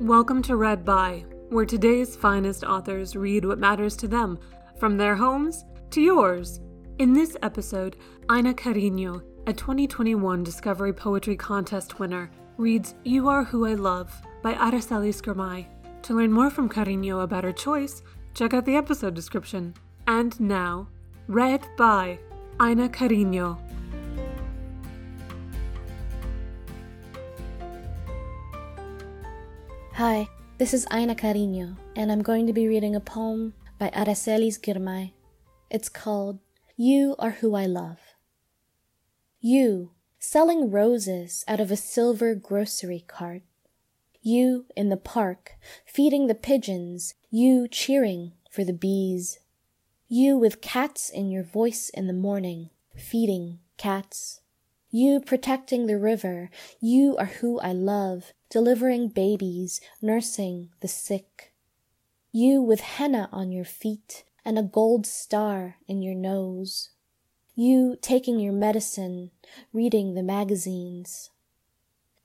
Welcome to Read By, where today's finest authors read what matters to them, from their homes to yours. In this episode, Ina Cariño, a 2021 Discovery Poetry Contest winner, reads You Are Who I Love by Aracelis Girmay. To learn more from Cariño about her choice, check out the episode description. And now, Read By, Ina Cariño. Hi, this is Ina Cariño, and I'm going to be reading a poem by Aracelis Girmay. It's called, You Are Who I Love. You, selling roses out of a silver grocery cart. You, in the park, feeding the pigeons. You, cheering for the bees. You, with cats in your voice in the morning, feeding cats. You, protecting the river. You are who I love, delivering babies, nursing the sick. You, with henna on your feet and a gold star in your nose. You, taking your medicine, reading the magazines.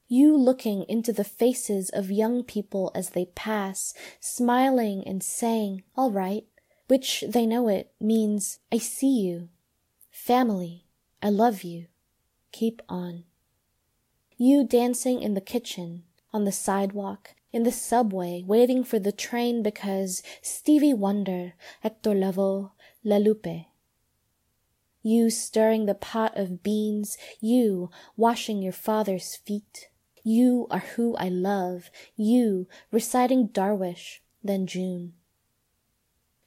You, looking into the faces of young people as they pass, smiling and saying, all right, which they know it means, I see you. Family, I love you. Keep on. You, dancing in the kitchen, on the sidewalk, in the subway, waiting for the train because Stevie Wonder, Hector Lavoe, La Lupe. You, stirring the pot of beans. You, washing your father's feet. You are who I love. You, reciting Darwish, then June.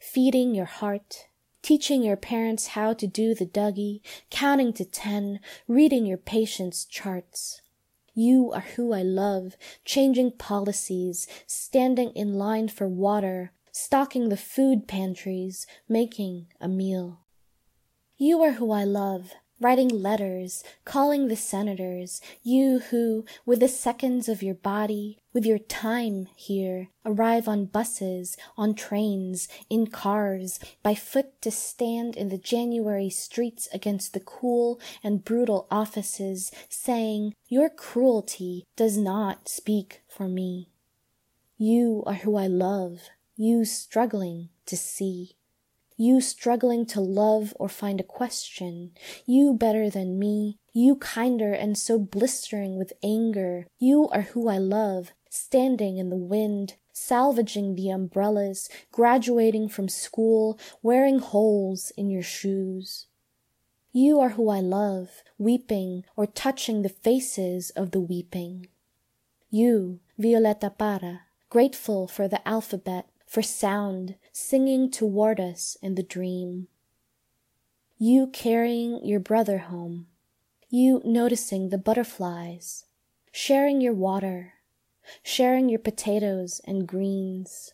Feeding your heart. Teaching your parents how to do the Dougie, counting to 10, reading your patients' charts. You are who I love, changing policies, standing in line for water, stocking the food pantries, making a meal. You are who I love, writing letters, calling the senators. You who, with the seconds of your body, with your time here, arrive on buses, on trains, in cars, by foot to stand in the January streets against the cool and brutal offices, saying, your cruelty does not speak for me. You are who I love, you struggling to see. You struggling to love or find a question. You better than me. You kinder and so blistering with anger. You are who I love, standing in the wind, salvaging the umbrellas, graduating from school, wearing holes in your shoes. You are who I love, weeping or touching the faces of the weeping. You, Violeta Parra, grateful for the alphabet, for sound, singing toward us in the dream. You carrying your brother home. You noticing the butterflies. Sharing your water. Sharing your potatoes and greens.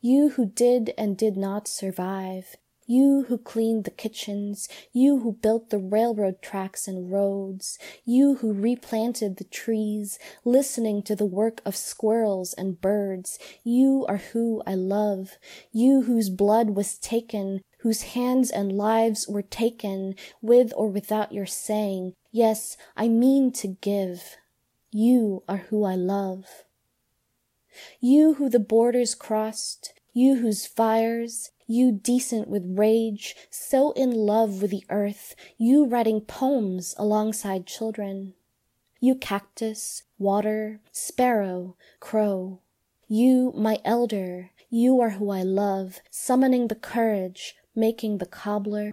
You who did and did not survive. You who cleaned the kitchens. You who built the railroad tracks and roads. You who replanted the trees, listening to the work of squirrels and birds. You are who I love. You whose blood was taken, whose hands and lives were taken, with or without your saying, yes, I mean to give. You are who I love. You who the borders crossed. You whose fires. You decent with rage, so in love with the earth, you writing poems alongside children. You cactus, water, sparrow, crow. You, my elder, you are who I love, summoning the courage, making the cobbler.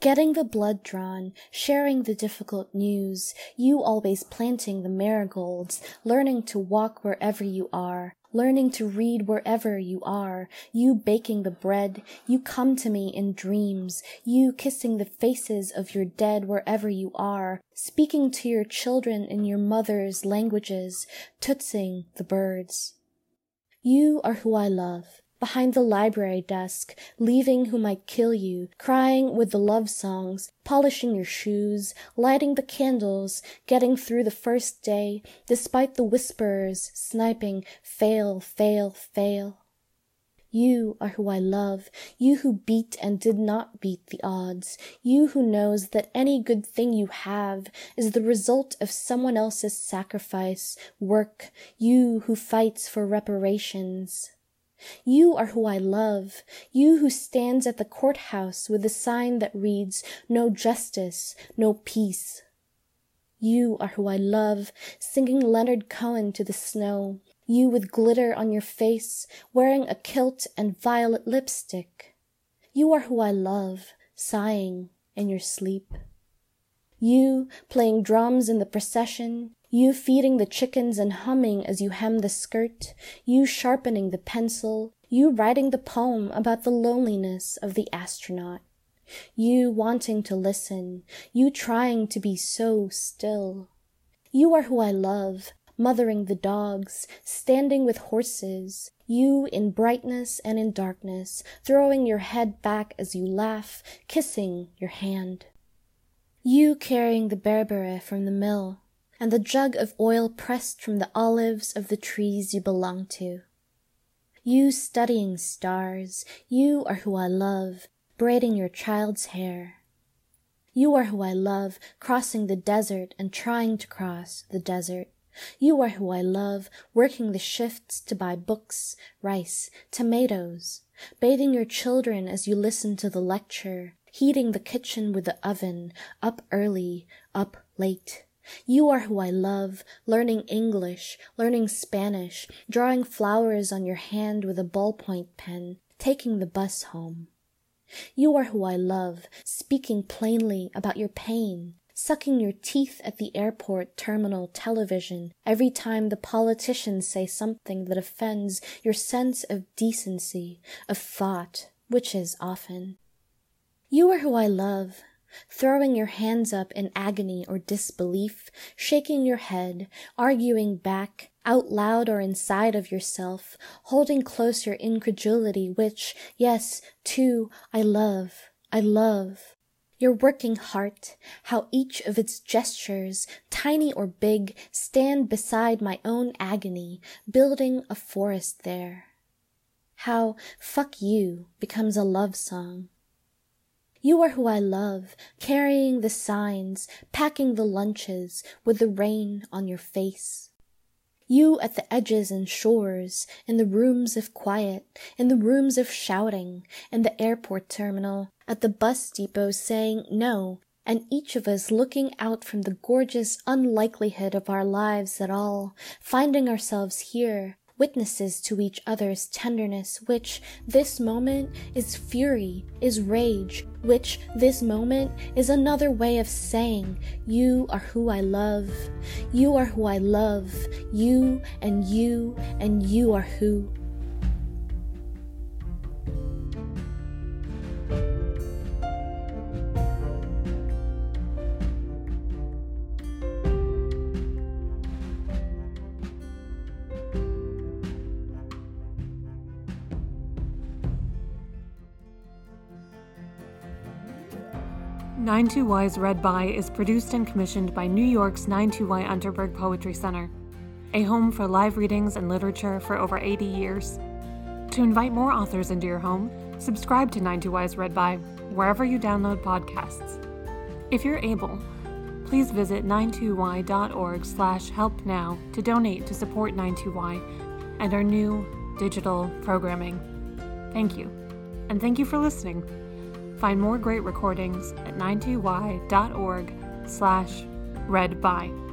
Getting the blood drawn, sharing the difficult news, you always planting the marigolds, learning to walk wherever you are, learning to read wherever you are, you baking the bread, you come to me in dreams, you kissing the faces of your dead wherever you are, speaking to your children in your mother's languages, tootsing the birds. You are who I love. Behind the library desk, leaving who might kill you, crying with the love songs, polishing your shoes, lighting the candles, getting through the first day, despite the whisperers, sniping, fail, fail, fail. You are who I love, you who beat and did not beat the odds, you who knows that any good thing you have is the result of someone else's sacrifice, work, you who fights for reparations. You are who I love, you who stands at the courthouse with a sign that reads, "No justice, no peace." You are who I love, singing Leonard Cohen to the snow. You with glitter on your face, wearing a kilt and violet lipstick. You are who I love, sighing in your sleep. You playing drums in the procession, you feeding the chickens and humming as you hem the skirt, you sharpening the pencil, you writing the poem about the loneliness of the astronaut. You wanting to listen, you trying to be so still. You are who I love, mothering the dogs, standing with horses, you in brightness and in darkness, throwing your head back as you laugh, kissing your hand. You carrying the berbere from the mill, and the jug of oil pressed from the olives of the trees you belong to. You studying stars, you are who I love, braiding your child's hair. You are who I love, crossing the desert and trying to cross the desert. You are who I love, working the shifts to buy books, rice, tomatoes, bathing your children as you listen to the lecture, heating the kitchen with the oven, up early, up late. You are who I love, learning English, learning Spanish, drawing flowers on your hand with a ballpoint pen, taking the bus home. You are who I love, speaking plainly about your pain, sucking your teeth at the airport terminal television every time the politicians say something that offends your sense of decency, of thought, which is often. You are who I love, throwing your hands up in agony or disbelief, shaking your head, arguing back, out loud or inside of yourself, holding close your incredulity, which, yes, too, I love. Your working heart, how each of its gestures, tiny or big, stand beside my own agony, building a forest there. How "fuck you" becomes a love song. You are who I love, carrying the signs, packing the lunches, with the rain on your face. You at the edges and shores, in the rooms of quiet, in the rooms of shouting, in the airport terminal, at the bus depot saying no, and each of us looking out from the gorgeous unlikelihood of our lives at all, finding ourselves here, witnesses to each other's tenderness, which this moment is fury, is rage, which this moment is another way of saying, you are who I love, you are who I love, you and you and you are who. Nine Two Y's Read By is produced and commissioned by New York's 92Y Unterberg Poetry Center, a home for live readings and literature for over 80 years. To invite more authors into your home, subscribe to 92Y's Read By wherever you download podcasts. If you're able, please visit 92y.org/help now to donate to support 92Y and our new digital programming. Thank you, and thank you for listening. Find more great recordings at 92y.org/readby.